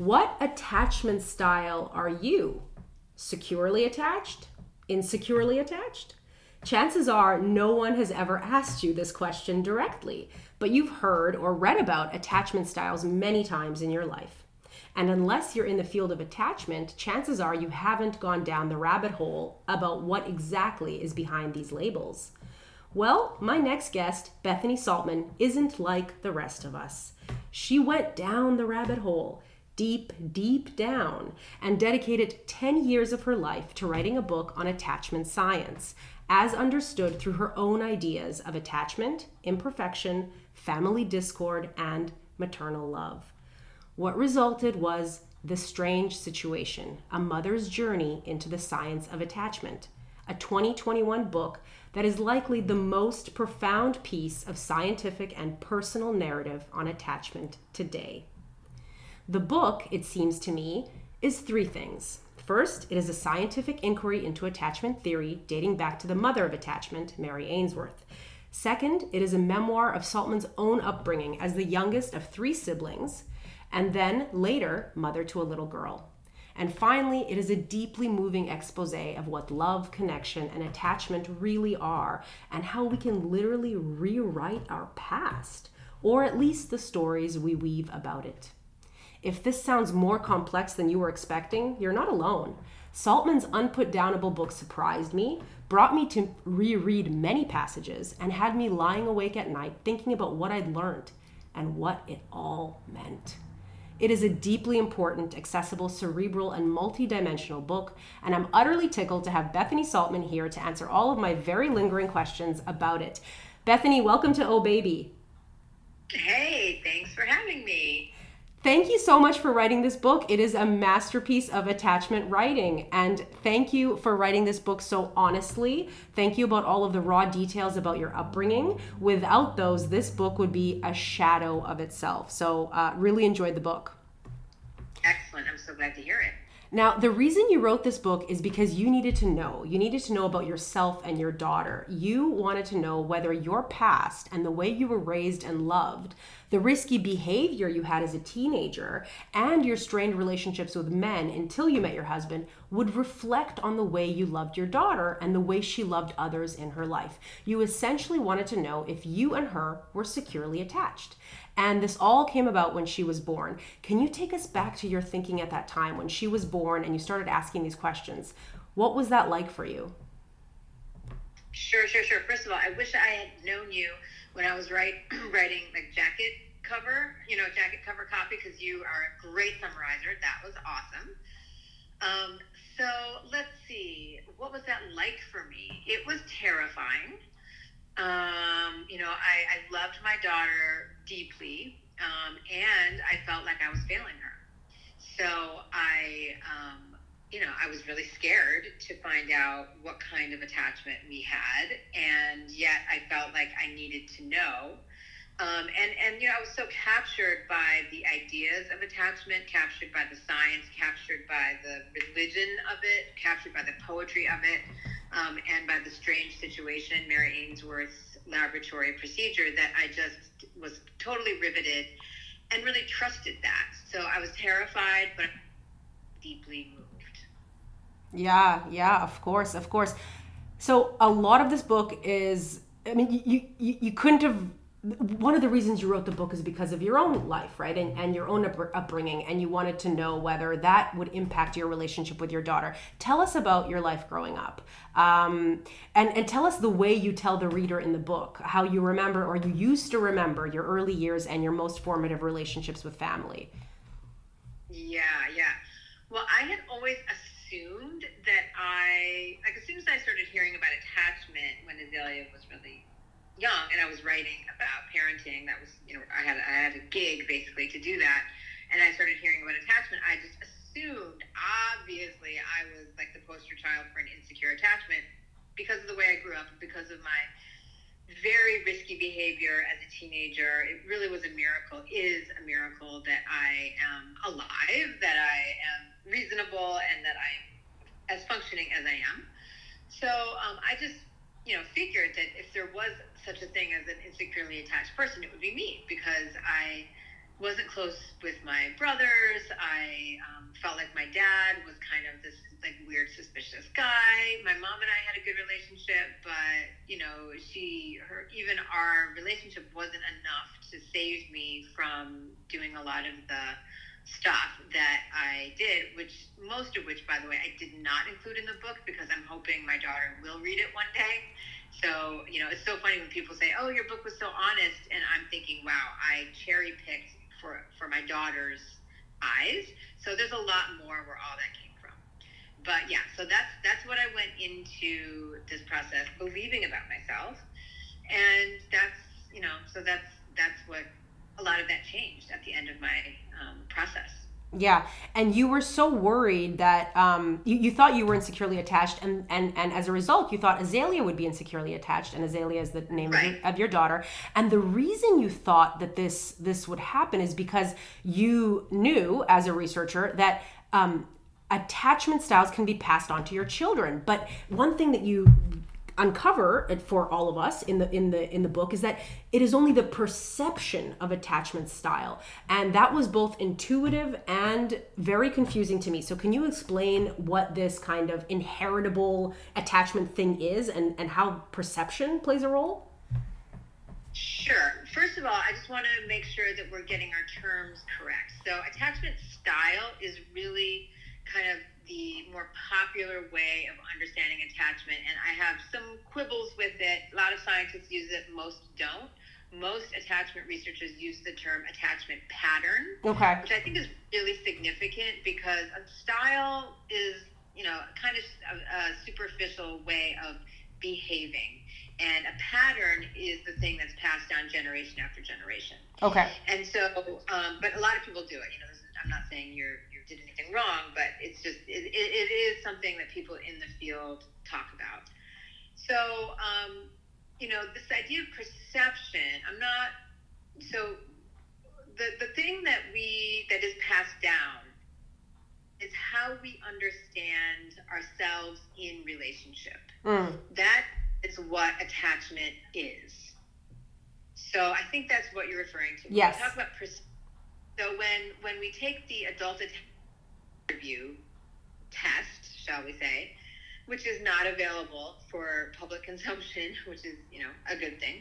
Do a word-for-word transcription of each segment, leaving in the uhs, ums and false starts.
What attachment style are you? Securely attached? Insecurely attached? Chances are no one has ever asked you this question directly, but you've heard or read about attachment styles many times in your life. And unless you're in the field of attachment, chances are you haven't gone down the rabbit hole about what exactly is behind these labels. Well, my next guest, Bethany Saltman, isn't like the rest of us. She went down the rabbit hole, deep, deep down, and dedicated ten years of her life to writing a book on attachment science, as understood through her own ideas of attachment, imperfection, family discord, and maternal love. What resulted was The Strange Situation: A Mother's Journey into the Science of Attachment, a twenty twenty-one book that is likely the most profound piece of scientific and personal narrative on attachment today. The book, it seems to me, is three things. First, it is a scientific inquiry into attachment theory dating back to the mother of attachment, Mary Ainsworth. Second, it is a memoir of Saltman's own upbringing as the youngest of three siblings, and then later, mother to a little girl. And finally, it is a deeply moving expose of what love, connection, and attachment really are, and how we can literally rewrite our past, or at least the stories we weave about it. If this sounds more complex than you were expecting, you're not alone. Saltman's unputdownable book surprised me, brought me to reread many passages, and had me lying awake at night thinking about what I'd learned and what it all meant. It is a deeply important, accessible, cerebral, and multidimensional book, and I'm utterly tickled to have Bethany Saltman here to answer all of my very lingering questions about it. Bethany, welcome to Oh Baby. Hey, thanks for having me. Thank you so much for writing this book. It is a masterpiece of attachment writing. And thank you for writing this book so honestly. Thank you about all of the raw details about your upbringing. Without those, this book would be a shadow of itself. So uh, really enjoyed the book. Excellent. I'm so glad to hear it. Now, the reason you wrote this book is because you needed to know. You needed to know about yourself and your daughter. You wanted to know whether your past and the way you were raised and loved, the risky behavior you had as a teenager, and your strained relationships with men until you met your husband would reflect on the way you loved your daughter and the way she loved others in her life. You essentially wanted to know if you and her were securely attached. And this all came about when she was born. Can you take us back to your thinking at that time when she was born and you started asking these questions? What was that like for you? Sure, sure, sure. First of all, I wish I had known you when I was write, writing like jacket cover, you know, jacket cover copy, because you are a great summarizer. That was awesome. Um, so let's see. What was that like for me? It was terrifying. Um, you know, I, I loved my daughter deeply, um, and I felt like I was failing her. So I, um, you know, I was really scared to find out what kind of attachment we had, and yet I felt like I needed to know. Um, and, and, you know, I was so captured by the ideas of attachment, captured by the science, captured by the religion of it, captured by the poetry of it. Um, and by The Strange Situation, Mary Ainsworth's laboratory procedure, that I just was totally riveted and really trusted that. So I was terrified, but deeply moved. Yeah, yeah, of course, of course. So a lot of this book is, I mean, you, you, you couldn't have, one of the reasons you wrote the book is because of your own life, right? And, and your own up- upbringing, and you wanted to know whether that would impact your relationship with your daughter. Tell us about your life growing up. Um, and, and tell us the way you tell the reader in the book, how you remember or you used to remember your early years and your most formative relationships with family. Yeah, yeah. Well, I had always assumed that I, like as soon as I started hearing about attachment when Azalea was really young, and I was writing about parenting. That was, you know, I had I had a gig basically to do that, and I started hearing about attachment. I just assumed, obviously, I was like the poster child for an insecure attachment because of the way I grew up, because of my very risky behavior as a teenager. It really was a miracle, is a miracle that I am alive, that I am reasonable, and that I'm as functioning as I am. So um, I just, you know, figured that if there was such a thing as an insecurely attached person, it would be me, because I wasn't close with my brothers. I um, felt like my dad was kind of this like weird, suspicious guy. My mom and I had a good relationship, but you know, she, her, even our relationship wasn't enough to save me from doing a lot of the stuff that I did, which most of which, by the way, I did not include in the book because I'm hoping my daughter will read it one day. So, you know, it's so funny when people say, oh, your book was so honest, and I'm thinking, wow, I cherry picked for for my daughter's eyes. So there's a lot more where all that came from. But yeah, so that's that's what I went into this process believing about myself. And that's, you know, so that's that's what a lot of that changed at the end of my um, process. Yeah. And you were so worried that um, you, you thought you were insecurely attached. And, and, and as a result, you thought Azalea would be insecurely attached. And Azalea is the name right. of, your, of your daughter. And the reason you thought that this, this would happen is because you knew, as a researcher, that um, attachment styles can be passed on to your children. But one thing that you uncover for all of us in the in the in the book is that it is only the perception of attachment style, and that was both intuitive and very confusing to me. So can you explain what this kind of inheritable attachment thing is, and and how perception plays a role? Sure. First of all, I just want to make sure that we're getting our terms correct. So attachment style is really kind of the more popular way of understanding attachment, and I have some quibbles with it. A lot of scientists use it, most don't. Most attachment researchers use the term attachment pattern, okay. which I think is really significant, because a style is, you know, kind of a, a superficial way of behaving, and a pattern is the thing that's passed down generation after generation. Okay. And so, um, but a lot of people do it. You know, I'm not saying you're did anything wrong, but it's just it, it is something that people in the field talk about. So um you know, this idea of perception, I'm not so the the thing that we that is passed down is how we understand ourselves in relationship. Mm. That is what attachment is. So I think that's what you're referring to. Yes. When we talk about perception, so when when we take the adult attachment review test, shall we say, which is not available for public consumption, which is, you know, a good thing,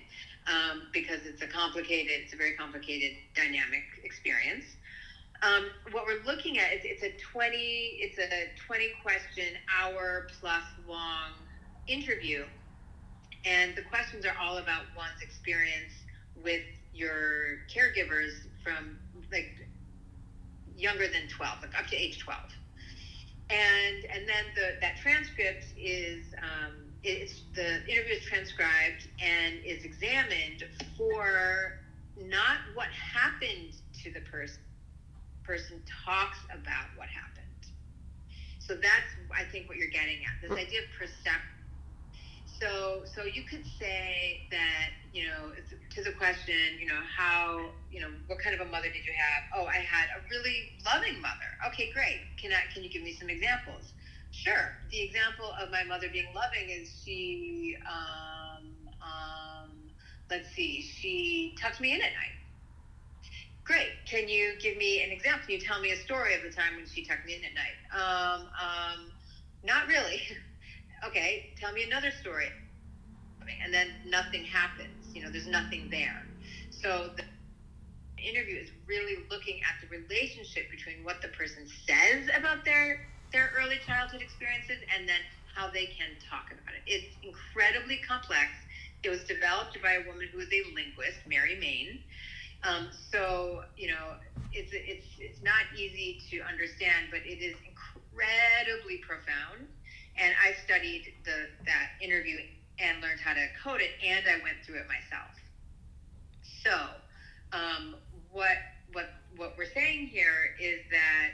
um, because it's a complicated, it's a very complicated dynamic experience. Um, what we're looking at is it's a twenty, it's a twenty question, hour plus long interview. And the questions are all about one's experience with your caregivers from like younger than twelve, like up to age twelve, and and then the that transcript is um, it's the interview is transcribed and is examined for not what happened to the person. Person talks about what happened. So that's I think what you're getting at, this idea of perception. So so you could say that, you know, to the question, you know, how, you know, what kind of a mother did you have? Oh, I had a really loving mother. Okay, great. Can I, can you give me some examples? Sure. The example of my mother being loving is she, um, um, let's see, she tucked me in at night. Great. Can you give me an example? Can you tell me a story of the time when she tucked me in at night? Um, um, not really. Okay, tell me another story. And then nothing happens. You know, there's nothing there. So the interview is really looking at the relationship between what the person says about their their early childhood experiences and then how they can talk about it. It's incredibly complex. It was developed by a woman who is a linguist, Mary Main. Um, so, you know, it's, it's, it's not easy to understand, but it is incredibly profound. And I studied the that interview and learned how to code it, and I went through it myself. So um, what what what we're saying here is that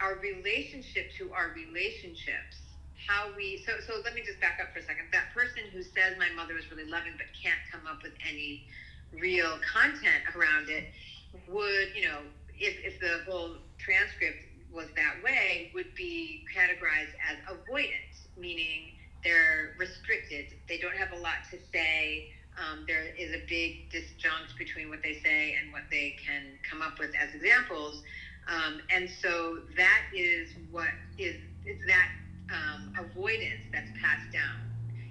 our relationship to our relationships, how we, so so let me just back up for a second. That person who says my mother was really loving but can't come up with any real content around it would, you know, if, if the whole transcript was that way, would be categorized as avoidant, meaning they're restricted. They don't have a lot to say. Um, there is a big disjunct between what they say and what they can come up with as examples. Um, and so that is what is, it's that um, avoidance that's passed down.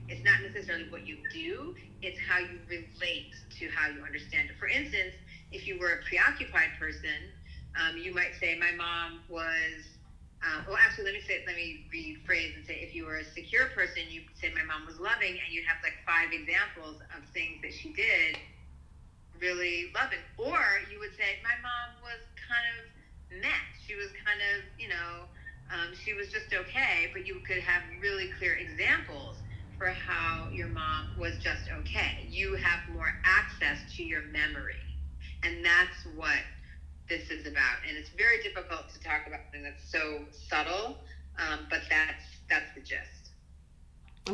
It's not necessarily what you do, it's how you relate to how you understand it. For instance, if you were a preoccupied person, um, you might say, my mom was, uh, well, actually, let me say, let me rephrase and say, if you were a secure person, you'd say my mom was loving, and you'd have like five examples of things that she did really loving. Or you would say, my mom was kind of met. She was kind of, you know, um, she was just okay, but you could have really clear examples for how your mom was just okay. You have more access to your memory, and that's what this is about. And it's very difficult to talk about something that's so subtle, um, but that's that's the gist.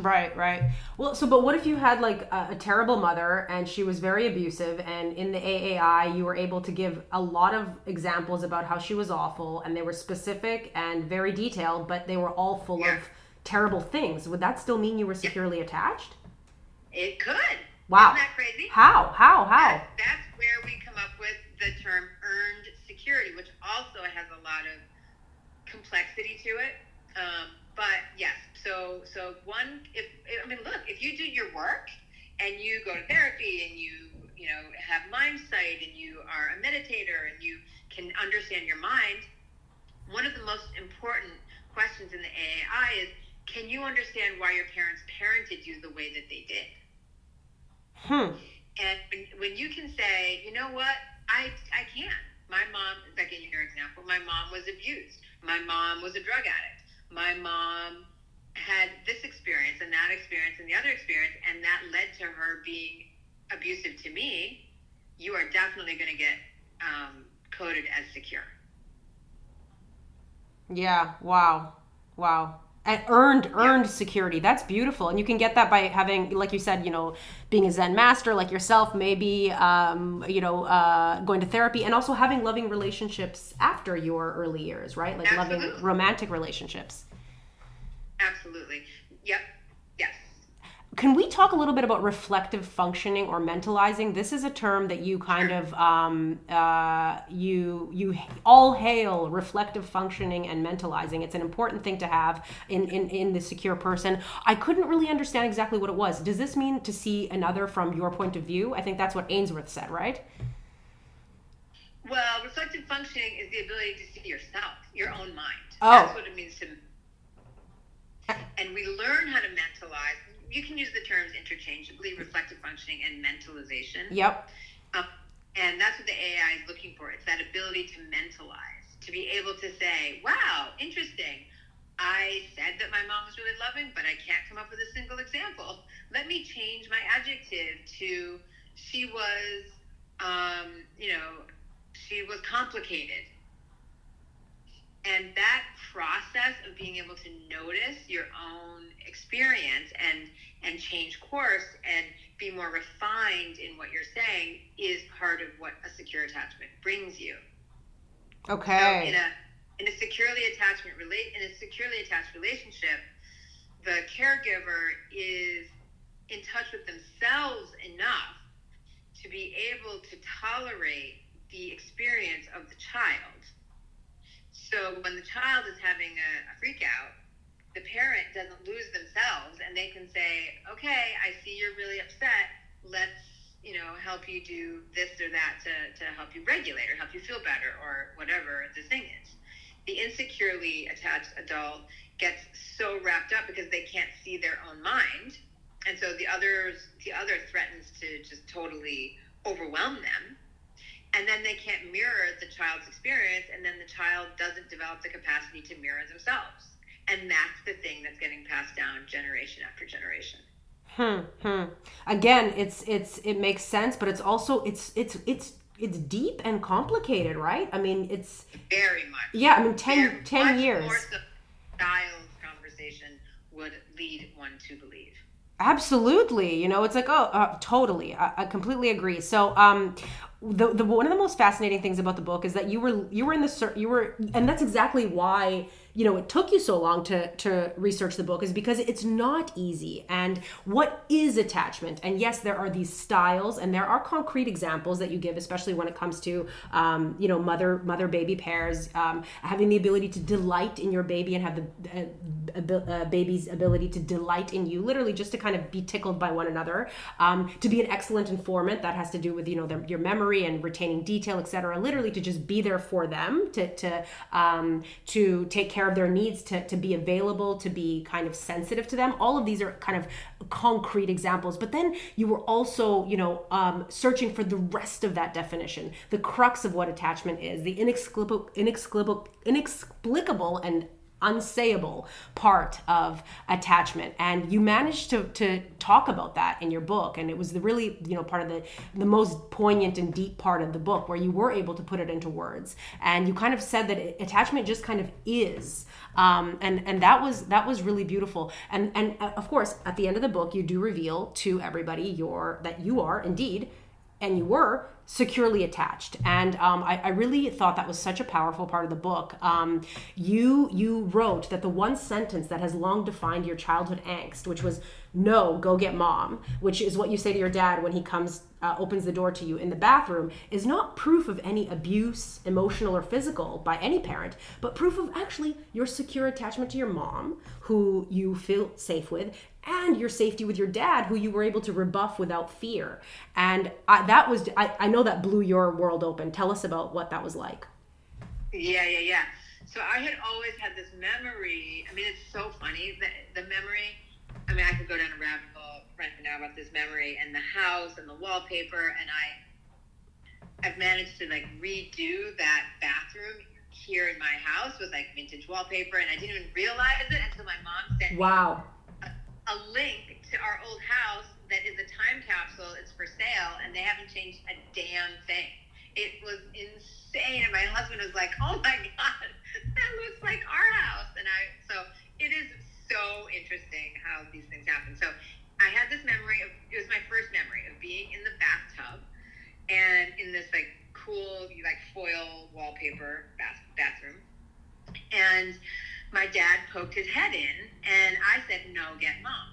Right, right. Well, so, but what if you had like a, a terrible mother and she was very abusive, and in the A A I you were able to give a lot of examples about how she was awful, and they were specific and very detailed, but they were all full yeah. of terrible things. Would that still mean you were securely yeah. attached? It could. Wow. Isn't that crazy? How, how, how? That, that's where we come up with the term earned security, which also has a lot of complexity to it. Um, but yes, so so one, if I mean, look, if you do your work and you go to therapy and you, you know, have mind sight and you are a meditator and you can understand your mind, one of the most important questions in the A A I is, can you understand why your parents parented you the way that they did? Hmm. And when you can say, you know what, I I can't. My mom, like in your example, my mom was abused. My mom was a drug addict. My mom had this experience and that experience and the other experience, and that led to her being abusive to me. You are definitely going to get um, coded as secure. Yeah. Wow. Wow. And earned, earned yeah. security. That's beautiful. And you can get that by having, like you said, you know, being a Zen master like yourself, maybe, um, you know, uh, going to therapy, and also having loving relationships after your early years, right? Like Absolutely. Loving romantic relationships. Absolutely. Yep. Yes. Can we talk a little bit about reflective functioning or mentalizing? This is a term that you kind sure. of, um, uh, you you all hail reflective functioning and mentalizing. It's an important thing to have in, in, in the secure person. I couldn't really understand exactly what it was. Does this mean to see another from your point of view? I think that's what Ainsworth said, right? Well, reflective functioning is the ability to see yourself, your own mind. Oh. That's what it means to. And we learn how to mentalize. You can use the terms interchangeably, reflective functioning and mentalization. Yep. Um, and that's what the A I is looking for. It's that ability to mentalize, to be able to say, wow, interesting. I said that my mom was really loving, but I can't come up with a single example. Let me change my adjective to she was, um, you know, she was complicated. And that process of being able to notice your own experience and and change course and be more refined in what you're saying is part of what a secure attachment brings you. Okay. So in a in a securely attachment relate in a securely attached relationship, the caregiver is in touch with themselves enough to be able to tolerate the experience of the child. So when the child is having a, a freak out, the parent doesn't lose themselves, and they can say, okay, I see you're really upset. Let's, you know, help you do this or that to, to help you regulate or help you feel better or whatever the thing is. The insecurely attached adult gets so wrapped up because they can't see their own mind. And so the others, the other threatens to just totally overwhelm them. And then they can't mirror the child's experience, and then the child doesn't develop the capacity to mirror themselves. And that's the thing that's getting passed down generation after generation. Hmm, hmm. Again, it's it's it makes sense, but it's also it's it's it's it's deep and complicated, right? I mean, it's very much. Yeah, I mean, ten, ten years. More style conversation would lead one to believe. Absolutely, you know, it's like oh, uh, totally. I, I completely agree. So, um, the the one of the most fascinating things about the book is that you were you were in the you were, and that's exactly why. You know, it took you so long to, to research the book is because it's not easy. And what is attachment? And yes, there are these styles and there are concrete examples that you give, especially when it comes to, um, you know, mother, mother, baby pairs, um, having the ability to delight in your baby and have the uh, uh, baby's ability to delight in you, literally just to kind of be tickled by one another, um, to be an excellent informant that has to do with, you know, their, your memory and retaining detail, et cetera, literally to just be there for them, to, to, um, to take care of their needs, to, to be available, to be kind of sensitive to them. All of these are kind of concrete examples. But then you were also, you know, um, searching for the rest of that definition, the crux of what attachment is, the inexplicable, inexplicable, inexplicable and unsayable part of attachment. And you managed to to talk about that in your book. And it was the really, you know, part of the, the most poignant and deep part of the book where you were able to put it into words. And you kind of said that attachment just kind of is. Um, and, and that was, that was really beautiful. And, and of course, at the end of the book, you do reveal to everybody your, that you are indeed, and you were securely attached. And um, I, I really thought that was such a powerful part of the book. Um, you you wrote that the one sentence that has long defined your childhood angst, which was, no, go get mom, which is what you say to your dad when he comes, uh, opens the door to you in the bathroom, is not proof of any abuse, emotional or physical, by any parent, but proof of actually your secure attachment to your mom, who you feel safe with, and your safety with your dad, who you were able to rebuff without fear. And I, that was, I, I know that blew your world open. Tell us about what that was like. Yeah, yeah, yeah. So I had always had this memory. I mean, it's so funny, the, the memory, I mean, I could go down a rabbit hole right now about this memory and the house and the wallpaper. And I, I've managed to like redo that bathroom here in my house with like vintage wallpaper. And I didn't even realize it until my mom sent wow. me a link to our old house that is a time capsule. It's for sale, and they haven't changed a damn thing. It was insane, and my husband was like, "Oh my god, that looks like our house!" And I, so it is so interesting how these things happen. So I had this memory of, it was my first memory of being in the bathtub, and in this like cool, like foil wallpaper bath, bathroom, and my dad poked his head in, and I said, no, get mom.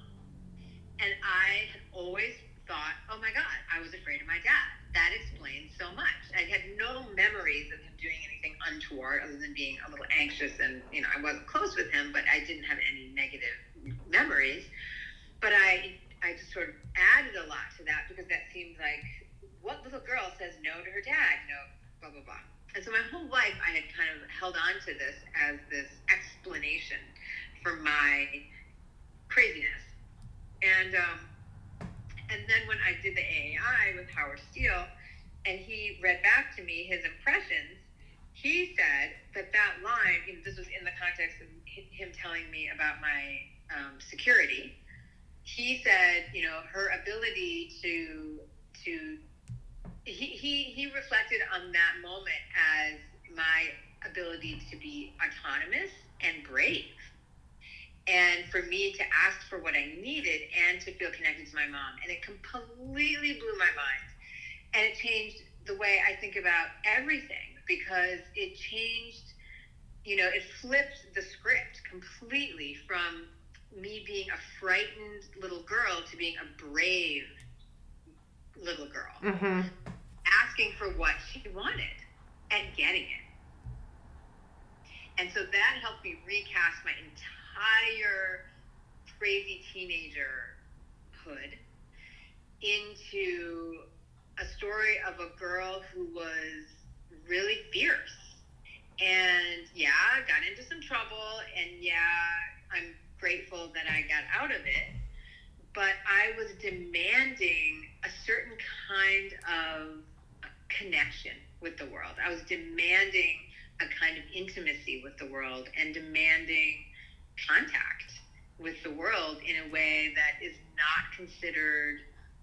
And I had always thought, oh my God, I was afraid of my dad. That explains so much. I had no memories of him doing anything untoward other than being a little anxious and, you know, I wasn't close with him, but I didn't have any negative memories. But I, I just sort of added a lot to that because that seemed like, what little girl says no to her dad? You know, blah, blah, blah. And so my whole life, I had kind of held on to this as this explanation for my craziness. And um, and then when I did the A A I with Howard Steele, and he read back to me his impressions, he said that that line, you know, this was in the context of him telling me about my um, security. He said, you know, her ability to to. He, he he reflected on that moment as my ability to be autonomous and brave, and for me to ask for what I needed and to feel connected to my mom. And it completely blew my mind, and it changed the way I think about everything, because it changed, you know, it flipped the script completely from me being a frightened little girl to being a brave little girl, mm-hmm. asking for what she wanted and getting it. And so that helped me recast my entire crazy teenagerhood into a story of a girl who was really fierce. And yeah, I got into some trouble, and yeah, I'm grateful that I got out of it. But I was demanding a certain kind of connection with the world. I was demanding a kind of intimacy with the world and demanding contact with the world in a way that is not considered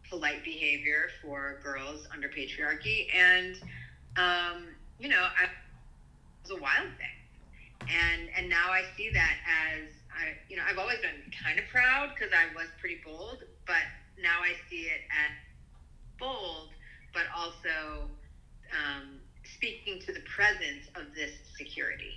polite behavior for girls under patriarchy. And, um, you know, I, it was a wild thing. And, and now I see that as, I, you know, I've always been kind of proud because I was pretty bold, but now I see it as bold, but also um, speaking to the presence of this security.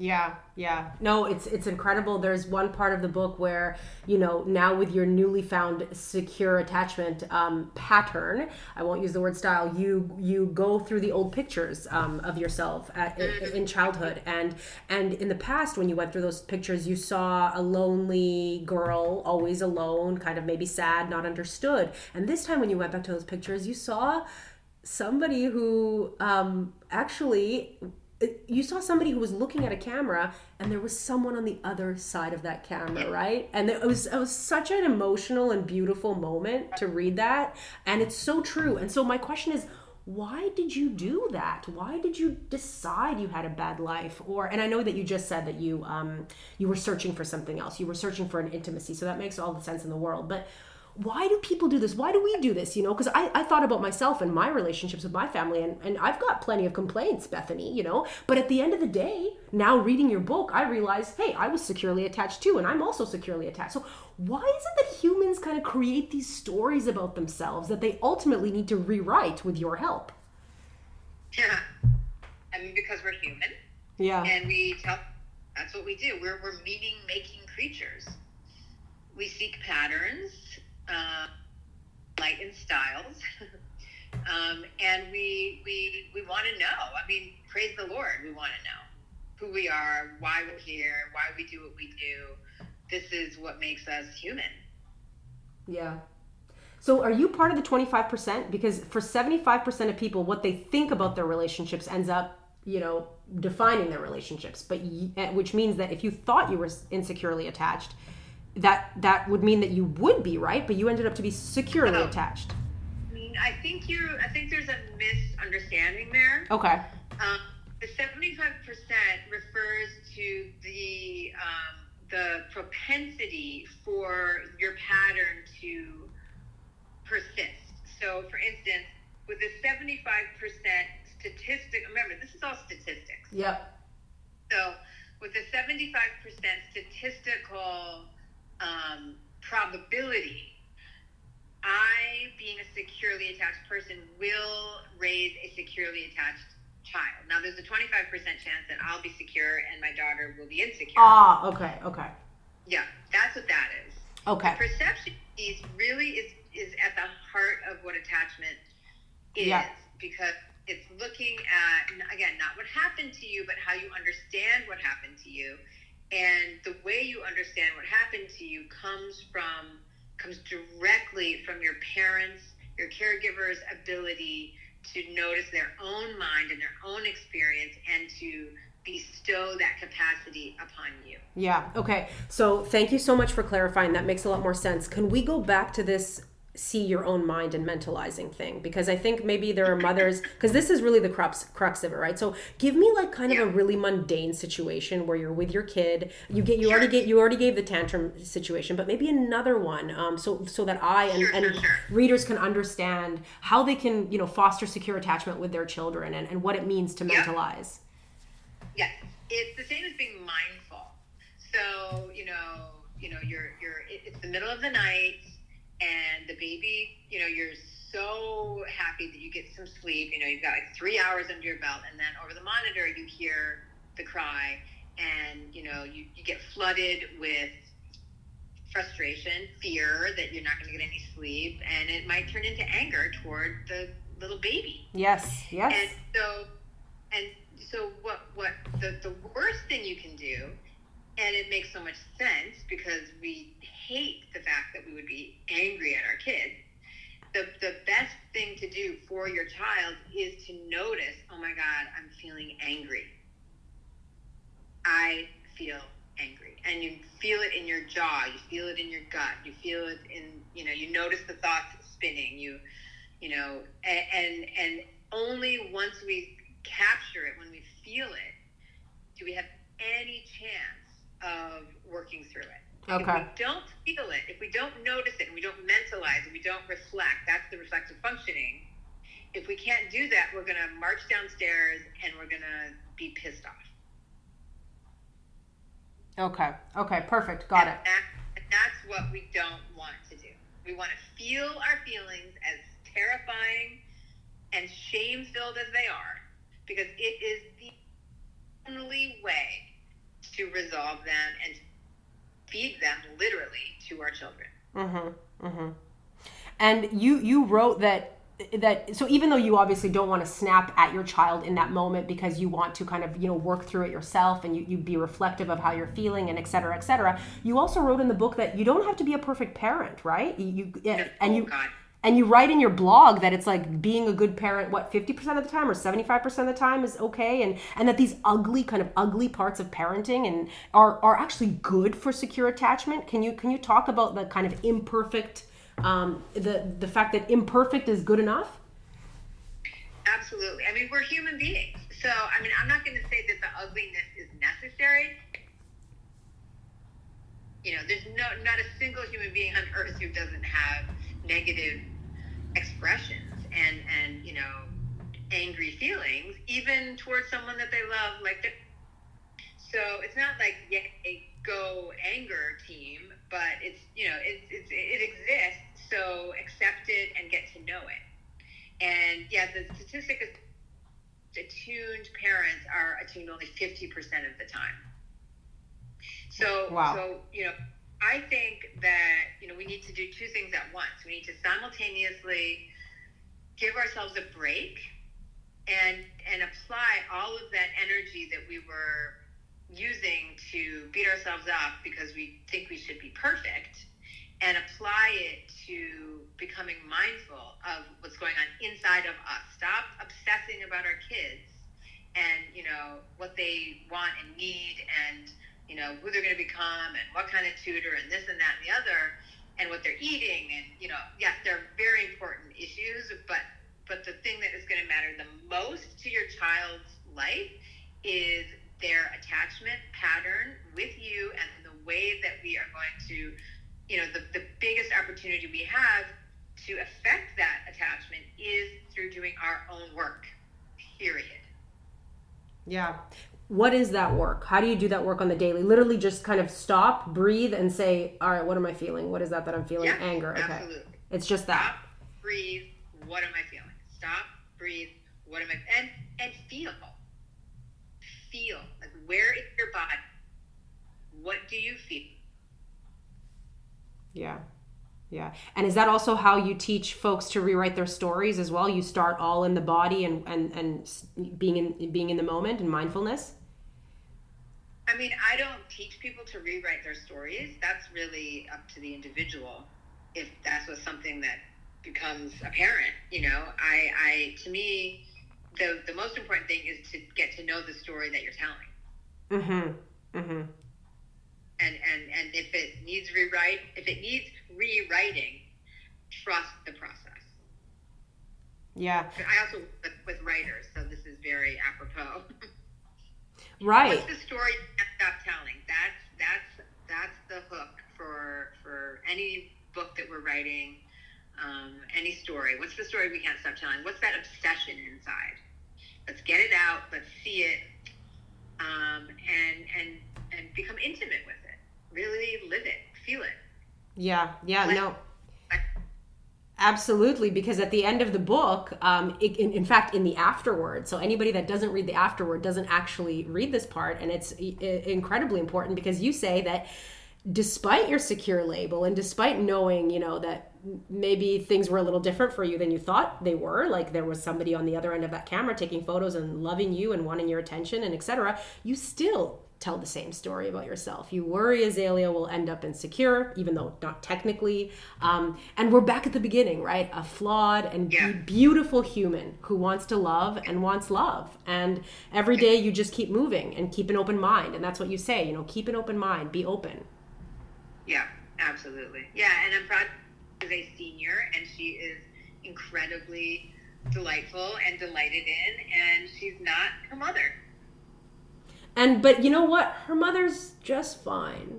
Yeah, yeah. No, it's it's incredible. There's one part of the book where, you know, now with your newly found secure attachment um, pattern, I won't use the word style, you you go through the old pictures um, of yourself at, in, in childhood. And and in the past, when you went through those pictures, you saw a lonely girl, always alone, kind of maybe sad, not understood. And this time when you went back to those pictures, you saw somebody who um, actually... you saw somebody who was looking at a camera, and there was someone on the other side of that camera, right? And it was it was such an emotional and beautiful moment to read that, and it's so true. And so my question is, why did you do that? Why did you decide you had a bad life? Or, and I know that you just said that you um you were searching for something else. You were searching for an intimacy, so that makes all the sense in the world. But why do people do this? Why do we do this? You know, because I, I thought about myself and my relationships with my family, and, and I've got plenty of complaints, Bethany, you know, but at the end of the day, now reading your book, I realized, hey, I was securely attached too, and I'm also securely attached. So why is it that humans kind of create these stories about themselves that they ultimately need to rewrite with your help? Yeah, I mean, because we're human. Yeah. And we tell, that's what we do. We're, we're meaning making creatures. We seek patterns. Uh, light and styles, um, and we we we want to know. I mean, praise the Lord, we want to know who we are, why we're here, why we do what we do. This is what makes us human. Yeah. So are you part of the twenty-five percent? Because for seventy-five percent of people, what they think about their relationships ends up, you know, defining their relationships. But which means that if you thought you were insecurely attached, that that would mean that you would be, right? But you ended up to be securely oh. attached. I mean, I think you I think there's a misunderstanding there. Okay. Um, the seventy-five percent refers to the um, the propensity for your pattern to persist. So, for instance, with the seventy-five percent statistic, remember, this is all statistics. Yep. So, with the seventy-five percent statistical Um, probability, I, being a securely attached person, will raise a securely attached child. Now, there's a twenty-five percent chance that I'll be secure and my daughter will be insecure. Ah, okay, okay. Yeah, that's what that is. Okay. The perception piece really is, is at the heart of what attachment is, yeah. because it's looking at, again, not what happened to you, but how you understand what happened to you. And the way you understand what happened to you comes from, comes directly from your parents, your caregiver's ability to notice their own mind and their own experience and to bestow that capacity upon you. Yeah. Okay. So thank you so much for clarifying. That makes a lot more sense. Can we go back to this see your own mind and mentalizing thing? Because I think maybe there are mothers, because this is really the crux, crux of it, right? So give me like kind yeah. of a really mundane situation where you're with your kid, you get, you sure. already get, you already gave the tantrum situation, but maybe another one. Um, so, so that I and, sure, and sure, sure. readers can understand how they can, you know, foster secure attachment with their children and, and what it means to yeah. mentalize. Yes. It's the same as being mindful. So, you know, you know, you're, you're, it's the middle of the night, and the baby, you know, you're so happy that you get some sleep. You know, you've got like three hours under your belt, and then over the monitor you hear the cry, and, you know, you, you get flooded with frustration, fear that you're not going to get any sleep, and it might turn into anger toward the little baby. Yes, yes. And so, and so what, what the, the worst thing you can do, and it makes so much sense because we hate the fact that we would be angry at our kids. The the best thing to do for your child is to notice, oh my God, I'm feeling angry. I feel angry. And you feel it in your jaw, you feel it in your gut, you feel it in, you know, you notice the thoughts spinning, you, you know, and, and, and only once we capture it, when we feel it, do we have any chance of working through it. Okay. If we don't feel it, if we don't notice it, and we don't mentalize it, we don't reflect, that's the reflexive functioning. If we can't do that, we're going to march downstairs and we're going to be pissed off. Okay. Okay. Perfect. Got and it. That, and that's what we don't want to do. We want to feel our feelings, as terrifying and shame-filled as they are, because it is the only way to resolve them and feed them literally to our children. Mm-hmm. Mm-hmm. And you, you wrote that, that, so even though you obviously don't want to snap at your child in that moment because you want to kind of, you know, work through it yourself, and you, you be reflective of how you're feeling, and et cetera, et cetera. You also wrote in the book that you don't have to be a perfect parent, right? You, and oh, you, God. And you write in your blog that it's like being a good parent, what, fifty percent of the time or seventy-five percent of the time is okay. And, and that these ugly kind of ugly parts of parenting and are, are actually good for secure attachment. Can you, can you talk about the kind of imperfect, um, the, the fact that imperfect is good enough? Absolutely. I mean, we're human beings. So, I mean, I'm not going to say that the ugliness is necessary. You know, there's no, not a single human being on earth who doesn't have negative expressions and, and, you know, angry feelings, even towards someone that they love. Like, so it's not like a go anger team, but it's, you know, it's, it's, it exists. So accept it and get to know it. And yeah, the statistic is attuned parents are attuned only fifty percent of the time. So, wow. so, you know, I think that, you know, we need to do two things at once. We need to simultaneously give ourselves a break and and apply all of that energy that we were using to beat ourselves up because we think we should be perfect, and apply it to becoming mindful of what's going on inside of us. Stop obsessing about our kids and, you know, what they want and need, and you know, who they're going to become and what kind of tutor and this and that and the other, and what they're eating. And, you know, yes, they're very important issues, but, but the thing that is going to matter the most to your child's life is their attachment pattern with you and the way that we are going to, you know, the, the biggest opportunity we have to affect that attachment is through doing our own work, period. Yeah. What is that work? How do you do that work on the daily? Literally just kind of stop, breathe, and say, all right, what am I feeling? What is that that I'm feeling? Yeah, anger. Okay. Absolutely. It's just that. Stop, breathe, what am I feeling? Stop, breathe, what am I... And, and feel. Feel. Like, where is your body? What do you feel? Yeah. Yeah. And is that also how you teach folks to rewrite their stories as well? You start all in the body and, and, and being in being in the moment and mindfulness? I mean, I don't teach people to rewrite their stories. That's really up to the individual. If that's was something that becomes apparent, you know, I, I, to me, the, the most important thing is to get to know the story that you're telling. Mm-hmm. Mm-hmm. And, and, and if it needs rewrite, if it needs rewriting, trust the process. Yeah. I also work with, with writers, so this is very apropos. Right. What's the story you can't stop telling? That's that's that's the hook for for any book that we're writing, um, any story. What's the story we can't stop telling? What's that obsession inside? Let's get it out. Let's see it, um, and and and become intimate with it. Really live it. Feel it. Yeah. Yeah. Like, no. Absolutely, because at the end of the book, um, it, in, in fact, in the afterword, so anybody that doesn't read the afterword doesn't actually read this part, and it's i- incredibly important, because you say that despite your secure label and despite knowing, you know, that maybe things were a little different for you than you thought they were, like there was somebody on the other end of that camera taking photos and loving you and wanting your attention and et cetera, you still tell the same story about yourself. You worry Azalea will end up insecure, even though not technically. Um, and we're back at the beginning, right? A flawed and yeah. be- beautiful human who wants to love and wants love. And every day you just keep moving and keep an open mind. And that's what you say, you know, keep an open mind, be open. Yeah, absolutely. Yeah, and I'm proud she's a senior, and she is incredibly delightful and delighted in, and she's not her mother. And, but you know what? Her mother's just fine.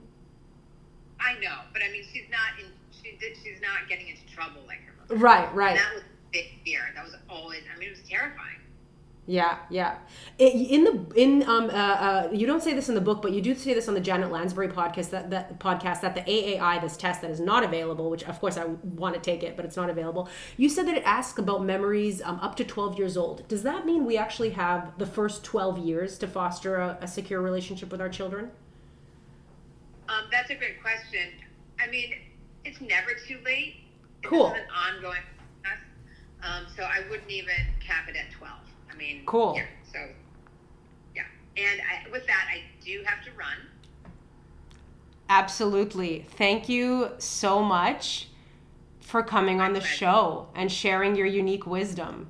I know, but I mean, she's not in. She did, she's not getting into trouble like her mother. Right, right. And that was a big fear. That was always. I mean, it was terrifying. Yeah, yeah. In the in um uh, uh you don't say this in the book, but you do say this on the Janet Lansbury podcast that that podcast that the A A I, this test that is not available, which of course I want to take it, but it's not available. You said that it asks about memories um up to twelve years old. Does that mean we actually have the first twelve years to foster a, a secure relationship with our children? Um, that's a great question. I mean, it's never too late. Cool. It's an ongoing process. Um, so I wouldn't even cap it at twelve. I mean, cool. Yeah, so, yeah. And I, with that, I do have to run. Absolutely. Thank you so much for coming on the show and sharing your unique wisdom.